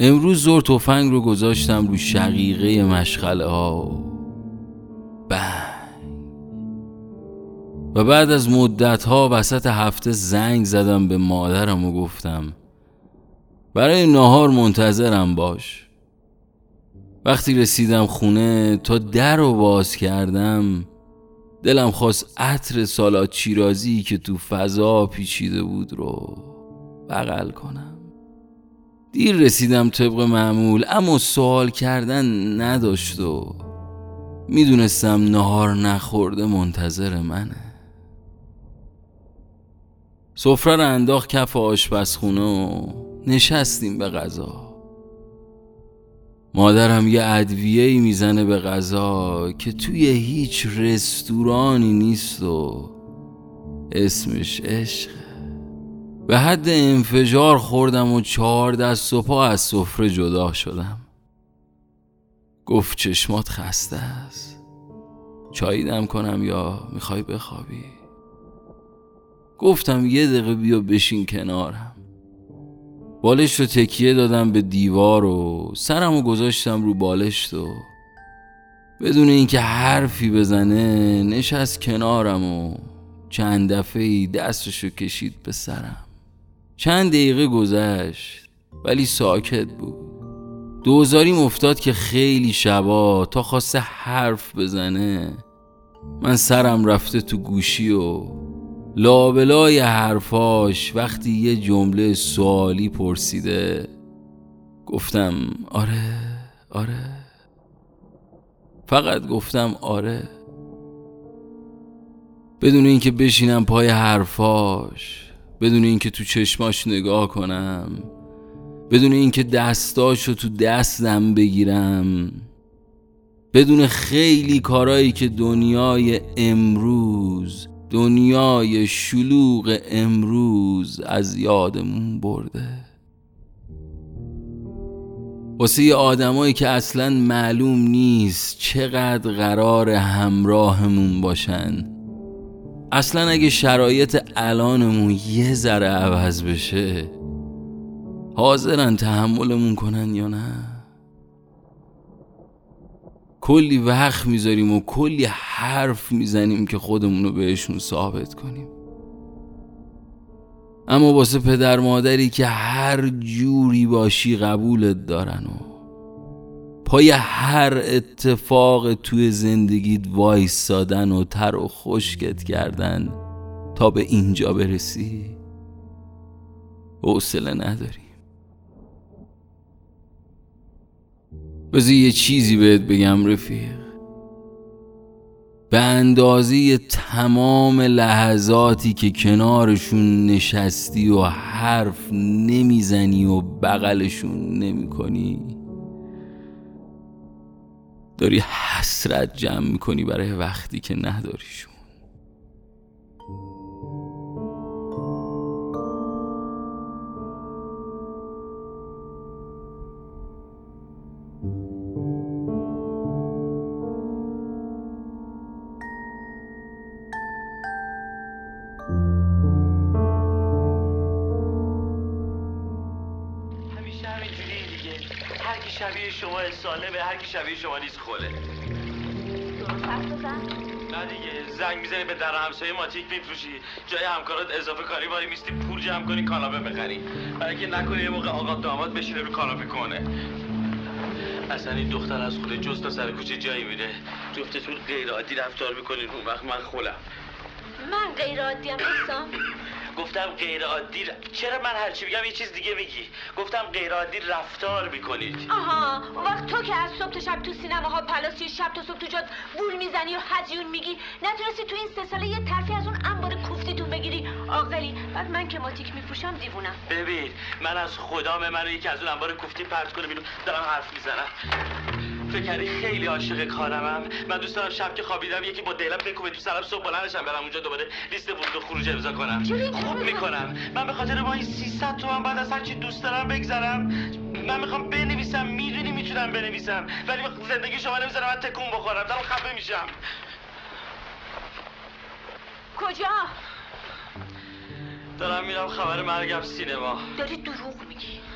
امروز زور تفنگ رو گذاشتم رو شقیقه مشغله ها. بنگ. و بعد از مدت ها وسط هفته زنگ زدم به مادرم و گفتم برای نهار منتظرم باش. وقتی رسیدم خونه تا در رو باز کردم دلم خواست عطر سالاد شیرازی که تو فضا پیچیده بود رو بغل کنم. دیر رسیدم طبق معمول، اما سوال کردن نداشت و میدونستم نهار نخورده منتظر منه. سفره رو انداخت کف آشپزخونه و نشستیم به غذا. مادرم یه ادویه‌ای میزنه به غذا که توی هیچ رستورانی نیست و اسمش عشقه. به حد انفجار خوردم و 4 دست و پا از سفره جدا شدم. گفت چشمات خسته است، چایی دم کنم یا میخوای بخوابی؟ گفتم 1 دقیقه بیا بشین کنارم. بالشت رو تکیه دادم به دیوار و سرم رو گذاشتم رو بالشت و بدون اینکه حرفی بزنه نشست کنارم و چند دفعه‌ای دستش رو کشید به سرم. چند دقیقه گذشت ولی ساکت بود. دوزاریم افتاد که خیلی شبا تا خواسته حرف بزنه من سرم رفته تو گوشی و لابلای حرفاش وقتی یه جمله سوالی پرسیده گفتم آره آره، فقط گفتم آره، بدون اینکه بشینم پای حرفاش، بدون اینکه تو چشماش نگاه کنم، بدون اینکه دستاشو تو دستم بگیرم، بدون خیلی کارایی که دنیای امروز، دنیای شلوغ امروز از یادمون برده. واسه یه آدمایی که اصلاً معلوم نیست چقدر قرار همراهمون باشن، اصلاً اگه شرایط الانمون یه ذره عوض بشه حاضرن تحملمون کنن یا نه. کلی وقت میذاریم و کلی حرف میزنیم که خودمونو بهشون ثابت کنیم، اما واسه پدر مادری که هر جوری باشی قبولت دارن و پای هر اتفاق توی زندگیت وایسادن و تر و خشکت کردن تا به اینجا برسی حوصله نداری. بذار یه چیزی بهت بگم رفیق، به اندازه تمام لحظاتی که کنارشون نشستی و حرف نمیزنی و بغلشون نمیکنی داری حسرت جمع میکنی برای وقتی که نداریشون. شبیه شما سالمه، هر کی شبیه شما نیست خوله. نه دیگه، زنگ میزنی به در همسایه ماتیک میفروشی، جای همکارات اضافه کاری واری میستی پول جمع کنی کاناپه بخری، برای اینکه نکنه یه موقع آقا داماد بشینه رو کاناپه کنه. اصلا این دختر از خوله جز تا سر کوچه جایی میره، جفتتون غیر عادی رفتار میکنین، اون وقت من خولم. من غیر عادیم هستم؟ گفتم غیر عادی چرا من هرچی بگم یه چیز دیگه میگی؟ گفتم غیر عادی رفتار میکنید. آها، اون وقت تو که از صبح تا شب تو سینماها پلاسی، شب تا صبح تو جات بول میزنی و هزیون میگی، نتونستی تو این 3 ساله یه طرفی از اون انبار کوفتیتون بگیری عاقلی. بعد من که ماتیک میفروشم دیوونم. ببین من از خدام منو یکی از اون انبار کوفتی پرت کنه بیرون. دارم حرف میزنم. فکری خیلی عاشق کارمم. من دوست دارم شب که خوابیدم یکی با دلم بکوبه تو سرم، صبح بلندشم برم اونجا دوباره لیست ورود و خروج امضا کنم. خوب میکنم. من به خاطر با این 300 تومن بعد از هر چی دوست دارم بگذرم. من میخوام بنویسم، میدونی میتونم بنویسم، ولی زندگی شما نمیذاره من تکون بخورم. دارم خفه میشم. کجا؟ دارم میرم خبر مرگم سینما. داری دروغ میگی.